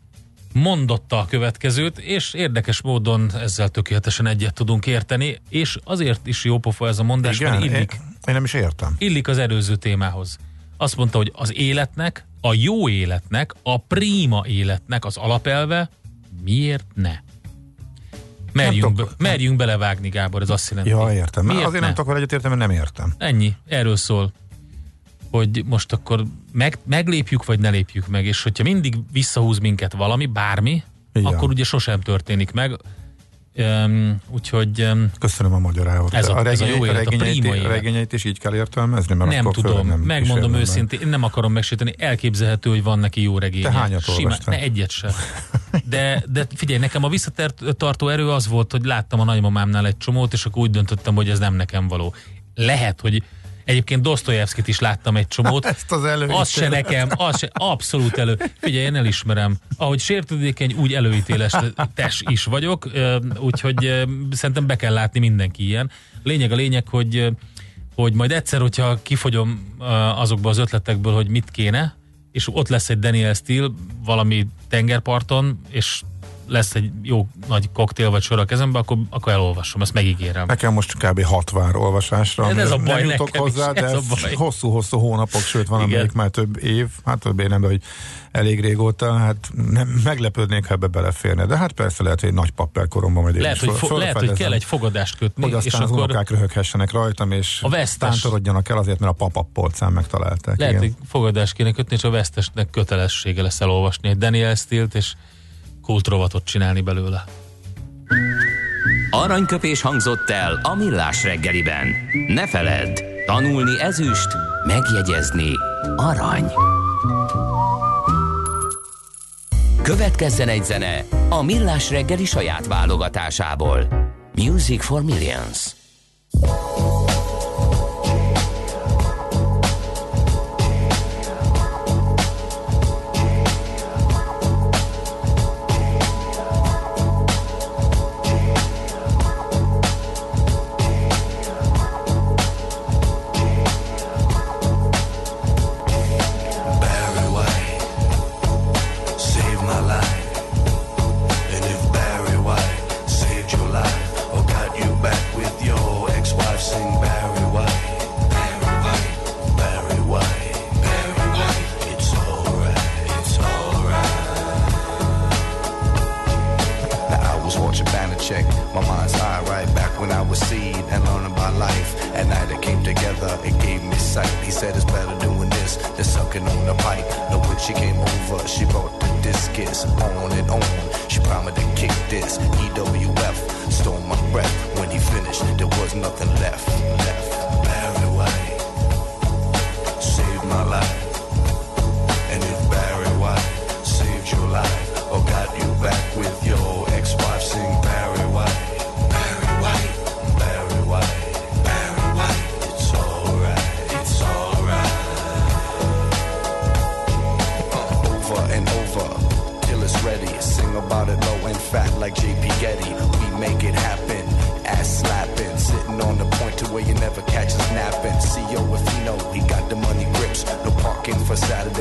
mondotta a következőt, és érdekes módon ezzel tökéletesen egyet tudunk érteni, és azért is jó pofa ez a mondás, Igen, mert illik, én, én nem is értem. illik az előző témához. Azt mondta, hogy az életnek, a jó életnek, a príma életnek az alapelve, miért ne? Merjünk, Nem be, tudok- merjünk belevágni, Gábor, ez azt jelenti. Ja, értem. Miért Azért ne? nem tudok vele egyet érteni, mert nem értem. Ennyi, erről szól, hogy most akkor meg, meglépjük, vagy ne lépjük meg, és hogyha mindig visszahúz minket valami, bármi, Igen. akkor ugye sosem történik meg. Üm, úgyhogy üm, Köszönöm a magyarázatot. Ez a- ez a jó élet, a prima élet. regényeit is így kell értelmezni, mert nem akkor főleg tudom, kísérlem megmondom meg. őszintén, én nem akarom megsérteni, elképzelhető, hogy van neki jó regénye. Te hányat olvastál? Ne egyet sem. De, de figyelj, nekem a visszatartó erő az volt, hogy láttam a nagymamámnál egy csomót, és akkor úgy döntöttem, hogy ez nem nekem való. Lehet, hogy egyébként Dosztojevszkit is láttam egy csomót. Ezt az előítélet. Az se nekem, az se, abszolút elő. Figyelj, én elismerem. Ahogy sértődékeny, úgy előítéles tes is vagyok, ö, úgyhogy ö, szerintem be kell látni mindenki ilyen. Lényeg a lényeg, hogy, ö, hogy majd egyszer, hogyha kifogyom ö, azokba az ötletekből, hogy mit kéne, és ott lesz egy Danielle Steel valami tengerparton, és lesz egy jó nagy koktél vagy sor a kezembe, akkor, akkor elolvasom, ezt megígérem. Nekem most kb. hat vár olvasásra, Ez a amire baj nem jutok nekem is, hozzá, de ez a ez baj. hosszú-hosszú hónapok, sőt van, Igen. amelyik már több év, hát többé nem, de hogy elég régóta, hát nem, meglepődnék, ha ebbe beleférne, de hát persze lehet, hogy egy nagy papperkoromban majd én Lehet, is hogy, fo- föl- lehet hogy fölfedezem, kell egy fogadást kötni, hogy és aztán az akkor unokák röhöghessenek rajtam, és A vesztes. tántorodjanak el azért, mert a papap polcán megtalálták. lehet, Igen. hogy fogadást kéne kötni, és a vesztesnek kötelessége lesz elolvasni egy Danielle Steelt, és kultrovatot csinálni belőle. Aranyköpés hangzott el a Millás reggeliben. Ne feledd, tanulni ezüst, megjegyezni arany. Következzen egy zene a Millás reggeli saját válogatásából. Music for Millions. Barry White saved my life, and if Barry White saved your life or got you back with your ex-wife, sing Barry White, Barry White, Barry White, Barry White. It's alright, it's alright. Now, I was watching Banachek, my mind's high right back when I was seed and learning about life. At night it came together, it gave me sight. He said it's better doing this than sucking on the pipe. Now when she came over, she brought the discus on and on. She promised to kick this E W F, stole my breath. When he finished, there was nothing left, left. Barry White saved my life, and if Barry White saved your life or got you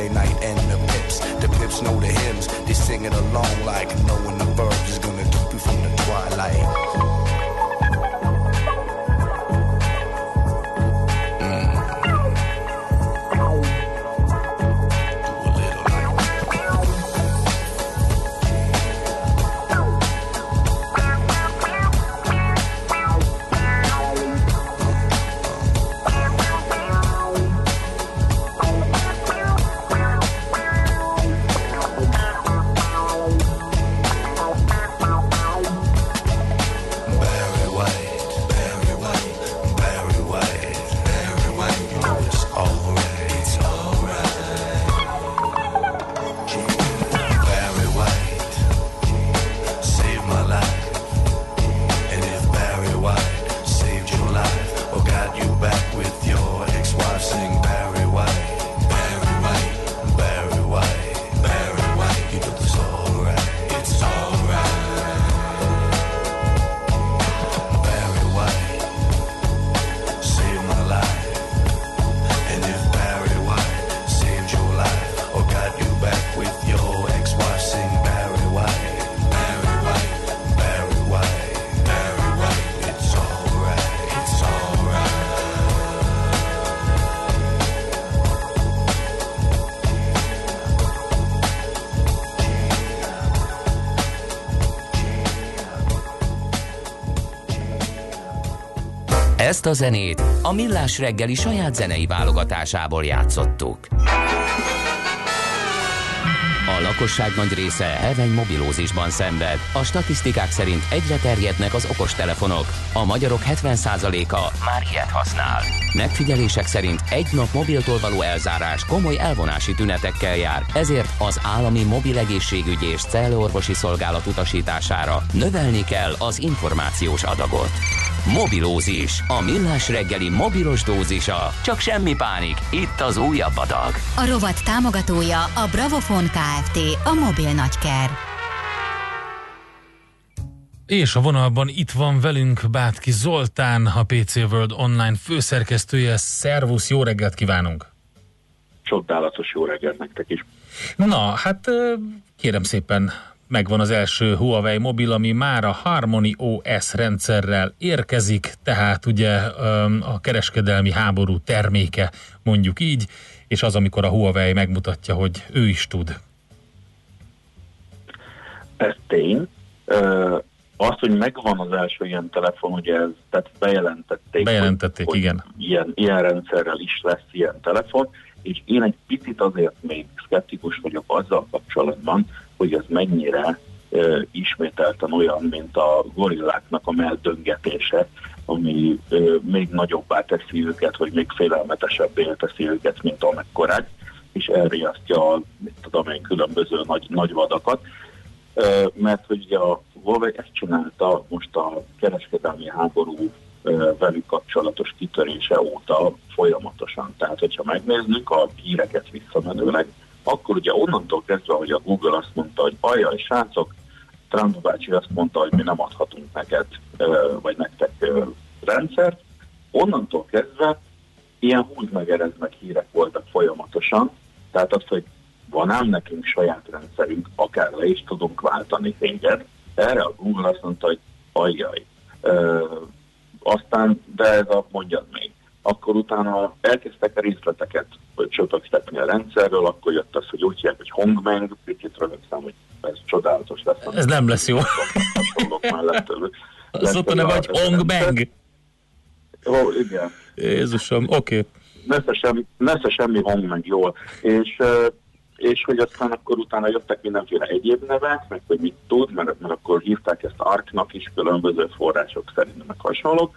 Thursday night and the pips. The pips know the hymns, they sing it along like knowing the verbs is gonna keep you from the twilight. Mm. Do a little Ezt a zenét a Millás reggeli saját zenei válogatásából játszottuk. A lakosság nagy része heveny mobilózisban szenved. A statisztikák szerint egyre terjednek az okostelefonok. A magyarok hetven százaléka már ilyet használ. Megfigyelések szerint egy nap mobiltól való elzárás komoly elvonási tünetekkel jár, ezért az állami mobil egészségügyi és cellorvosi szolgálat utasítására növelni kell az információs adagot. Mobilózis. A Millás reggeli mobilos dózisa. Csak semmi pánik, itt az újabb adag. A rovat támogatója a Bravofon Kft., a mobil nagyker. És a vonalban itt van velünk Bátki Zoltán, a pé cé World Online főszerkesztője. Szervusz, jó reggelt kívánunk! Csodálatos jó reggelt nektek is! Na, hát kérem szépen, megvan az első Huawei mobil, ami már a Harmony ó es rendszerrel érkezik, tehát ugye a kereskedelmi háború terméke, mondjuk így, és az, amikor a Huawei megmutatja, hogy ő is tud. Ez tény. Az, hogy megvan az első ilyen telefon, ugye ez, tehát bejelentették, bejelentették hogy, igen. Hogy ilyen, ilyen rendszerrel is lesz ilyen telefon, és én egy picit azért még szkeptikus vagyok azzal kapcsolatban, hogy ez mennyire uh, ismételten olyan, mint a gorilláknak a melldöngetése, ami uh, még nagyobbá teszi őket, vagy még félelmetesebbé teszi őket, mint amekkorák, és elriasztja a különböző nagy, nagy vadakat. Uh, mert hogy ugye a Huawei ezt csinálta most a kereskedelmi háború uh, velük kapcsolatos kitörése óta folyamatosan. Tehát, hogyha megnézzük a híreket visszamenőleg, akkor ugye onnantól kezdve, hogy a Google azt mondta, hogy ajjaj, srácok, Trump bácsi azt mondta, hogy mi nem adhatunk neked, vagy nektek rendszert, onnantól kezdve ilyen húzd meg, erezd meg hírek voltak folyamatosan, tehát az, hogy van ám nekünk saját rendszerünk, akár le is tudunk váltani téged, erre a Google azt mondta, hogy ajjaj, aztán, de ez a mondjad még. Akkor utána elkezdtek a részleteket csöpögtetni a rendszerről, akkor jött az, hogy úgy hívják, hogy Hongbang, picit rögzítem, hogy ez csodálatos lesz. Ez nem lesz jó. Az ott ne vagy Hongbang. Ó, igen. Jézusom, oké. Nesze semmi Hongbang, jól. És, és hogy aztán akkor utána jöttek mindenféle egyéb nevek, meg hogy mit tud, mert, mert akkor hívták ezt Arknak is, különböző források szerint meg hasonlók.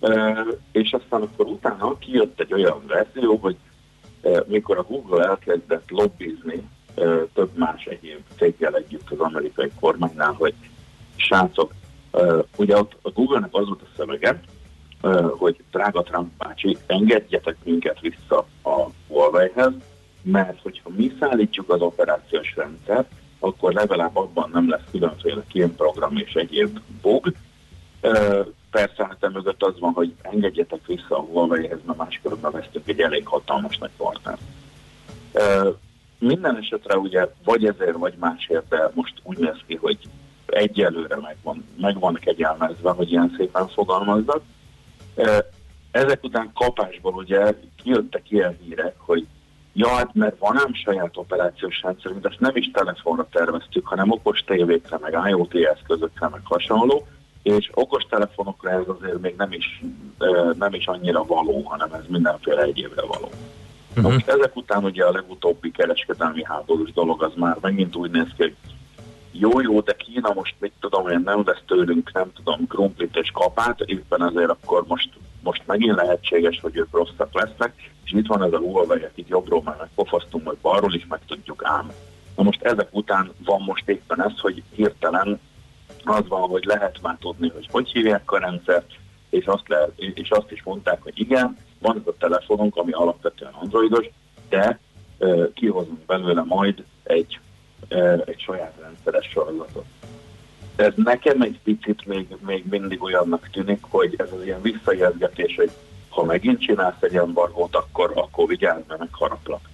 Uh, és aztán akkor utána kijött egy olyan verzió, hogy uh, mikor a Google elkezdett lobbizni uh, több más egyéb céggel együtt az amerikai kormánynál, hogy srácok, uh, ugye ott a Google-nek az volt a szövege, uh, hogy drága Trump bácsi, engedjetek minket vissza a Huawei-hez, mert hogyha mi szállítjuk az operációs rendszert, akkor legalább abban nem lesz különféle kémprogram és egyéb bug. Uh, Persze, hát emögött az van, hogy engedjetek vissza a Huawei-hez, mert máskörben vesztünk egy elég hatalmas nagy partnert. Minden esetre ugye vagy ezért, vagy másért, de most úgy néz ki, hogy egyelőre megvan, megvan kegyelmezve, hogy ilyen szépen fogalmaznak. Ezek után kapásból ugye kijöttek ilyen hírek, hogy ja, hát mert van ám saját operációs rendszerünk, de ezt nem is telefonra terveztük, hanem okos tévékre, meg IoT eszközökre, meg hasonló, és okos telefonokra ez azért még nem is, nem is annyira való, hanem ez mindenféle egyébre való. Uh-huh. Most ezek után ugye a legutóbbi kereskedelmi háborús dolog az már megint úgy néz ki, hogy jó-jó, de Kína most mit tudom, én nem vesz tőlünk, nem tudom, krumplit és kapát, éppen ezért akkor most, most megint lehetséges, hogy ők rosszak lesznek, és itt van ez a Huawei, akit jobbról már megpofasztunk, vagy balról is meg tudjuk ám. Na most ezek után van most éppen ez, hogy hirtelen az van, hogy lehet már tudni, hogy hogy hívják a rendszert, és azt, le, és azt is mondták, hogy igen, van ez a telefonunk, ami alapvetően androidos, de uh, kihozunk belőle majd egy egy saját rendszeres sorozatot. De ez nekem egy picit még, még mindig olyannak tűnik, hogy ez az ilyen visszajelzgetés, hogy ha megint csinálsz egy embargót, akkor, akkor vigyázz, mert megharaplak.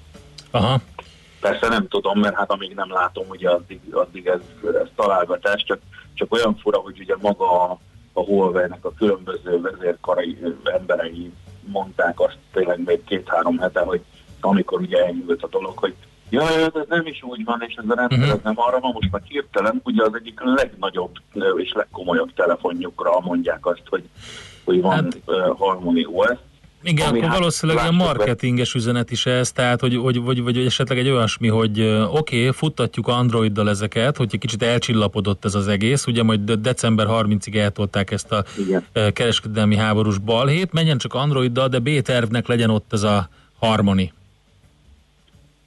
Aha. Persze nem tudom, mert hát amíg nem látom, ugye addig, addig ez, ez találgatás, csak, csak olyan fura, hogy ugye maga a, a Huawei-nek a különböző vezérkarai emberei mondták azt tényleg még két-három hete, hogy amikor ugye elnyúlt a dolog, hogy jaj, ez nem is úgy van, és ez a rendszer uh-huh. nem arra van, most már hirtelen, ugye az egyik legnagyobb és legkomolyabb telefonjukra mondják azt, hogy, hogy van hát, uh, Harmony o es. Igen, akkor hát valószínűleg a marketinges be... üzenet is ez, tehát hogy, hogy, vagy, vagy esetleg egy olyasmi, hogy uh, oké, okay, futtatjuk Androiddal ezeket, hogyha kicsit elcsillapodott ez az egész, ugye majd december harmincadikáig eltolták ezt a uh, kereskedelmi háborús balhét, menjen csak Androiddal, de B-tervnek legyen ott ez a Harmony.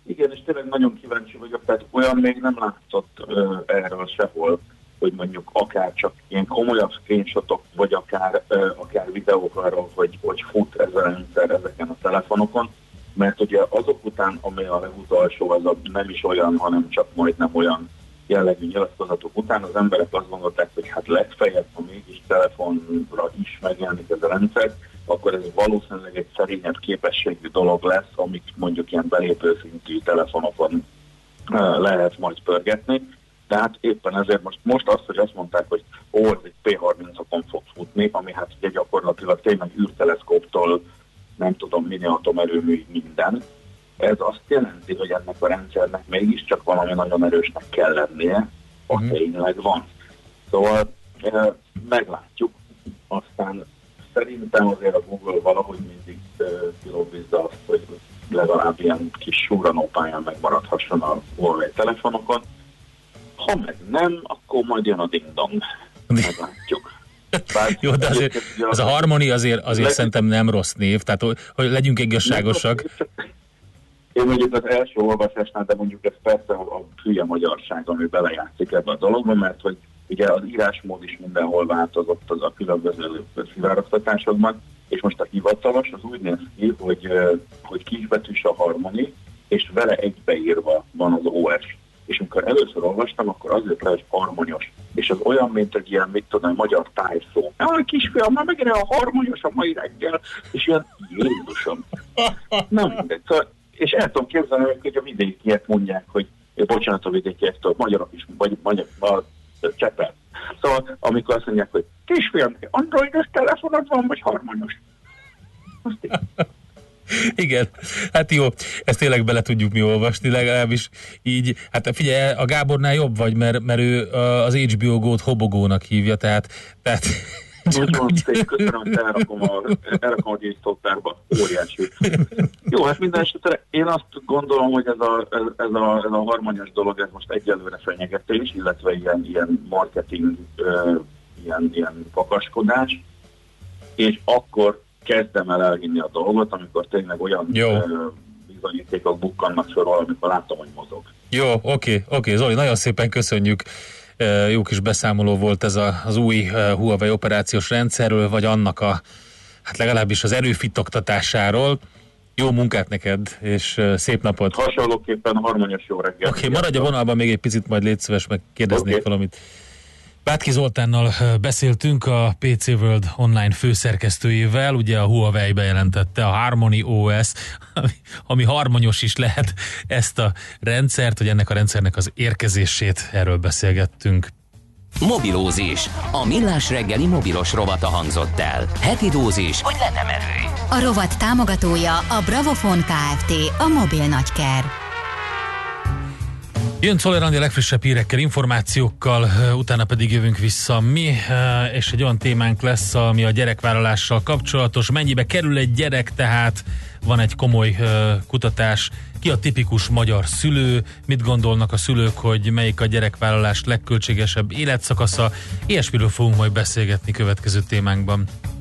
Igen, és tényleg nagyon kíváncsi vagyok, tehát olyan még nem látszott uh, erről sehol, hogy mondjuk akár csak ilyen komolyabb screenshotok, vagy akár, uh, akár videók arról, hogy, hogy fut ez a rendszer ezeken a telefonokon, mert ugye azok után, ami a legutalsó, az a nem is olyan, hanem csak majdnem olyan jellegű nyilatkozatok után, az emberek azt gondolták, hogy hát legfeljebb, ha mégis telefonra is megjelenik ez a rendszer, akkor ez valószínűleg egy szerényebb képességű dolog lesz, amit mondjuk ilyen belépő szintű telefonokon lehet majd pörgetni. Tehát éppen ezért most, most azt, hogy azt mondták, hogy ó, ez egy P harmincon fog futni, ami hát ugye gyakorlatilag tényleg űrteleszkóptól nem tudom, minél atomerőmű minden. Ez azt jelenti, hogy ennek a rendszernek mégiscsak valami nagyon erősnek kell lennie, ha tényleg van. Szóval meglátjuk, aztán szerintem azért a Google valahogy mindig kilobbizza azt, hogy legalább ilyen kis súranópályán megmaradhasson a Huawei telefonokon. Ha meg nem, akkor majd jön a ding-dong. Meglátjuk. Bár jó, de azért, az a Harmony azért, azért leg... szerintem nem rossz név, tehát hogy legyünk igazságosak. Én mondjuk az első olvasásnál, de mondjuk ez persze a hülye magyarság, ami belejátszik ebbe a dologba, mert hogy ugye az írásmód is mindenhol változott az a különböző szivárogtatásokban, és most a hivatalos az úgy néz ki, hogy, hogy kisbetűs a Harmony, és vele egybeírva van az o es. És amikor először olvastam, akkor azért le, hogy harmonyos. És az olyan, mint egy ilyen, mit tudom, magyar tájszó. Jaj, kisfiam, már megint a harmonyos a mai reggel. És ilyen, Jézusom. Na mindegy. Szóval, és el tudom képzelni, hogy a vidékiek mondják, hogy bocsánat a vidékiektől, magyarok is, vagy magyar, magyar Csepel. Szóval, amikor azt mondják, hogy kisfiam, androidos telefonod van, vagy harmonyos? Azt így. Igen, hát jó, ezt tényleg bele tudjuk mi olvasni, legalábbis így, hát figyelj, a Gábornál jobb vagy, mert, mert ő az há bé o Go-t Hobogónak hívja, tehát... tehát Mondom, szép, köszönöm, hogy elrakom a, elrakom a gésztótárba, óriási. Jó, hát minden esetre én azt gondolom, hogy ez a, ez a, ez a harmonyos dolog, ez most egyelőre fenyegetés, illetve ilyen, ilyen marketing, ilyen, ilyen kakaskodás, és akkor kezdem el elhinni a dolgot, amikor tényleg olyan Jó. bizonyítékok bukkannak sorol, amikor látom, hogy mozog. Jó, oké, oké, Zoli, nagyon szépen köszönjük. Jó kis beszámoló volt ez a, az új Huawei operációs rendszerről, vagy annak a, hát legalábbis az erőfitoktatásáról. Jó munkát neked, és szép napot! Hasonlóképpen harmonyos jó reggelt! Oké, okay, maradj a vonalban még egy picit, majd légy szíves, meg kérdeznék okay. valamit. Bátki Zoltánnal beszéltünk, a pé cé World Online főszerkesztőjével. Ugye a Huawei bejelentette a Harmony o es, ami, ami harmonyos is lehet, ezt a rendszert, hogy ennek a rendszernek az érkezését, erről beszélgettünk. Mobilózis. A Millás reggeli mobilos rovata hangzott el. Heti dózis, hogy lenne merő. A rovat támogatója a Bravofon Kft., a mobil nagyker. Jön Czoller Andi a legfrissebb hírekkel, információkkal, utána pedig jövünk vissza mi, és egy olyan témánk lesz, ami a gyerekvállalással kapcsolatos. Mennyibe kerül egy gyerek, tehát van egy komoly kutatás. Ki a tipikus magyar szülő? Mit gondolnak a szülők, hogy melyik a gyerekvállalás legköltségesebb életszakasza? Ilyesmiről fogunk majd beszélgetni következő témánkban.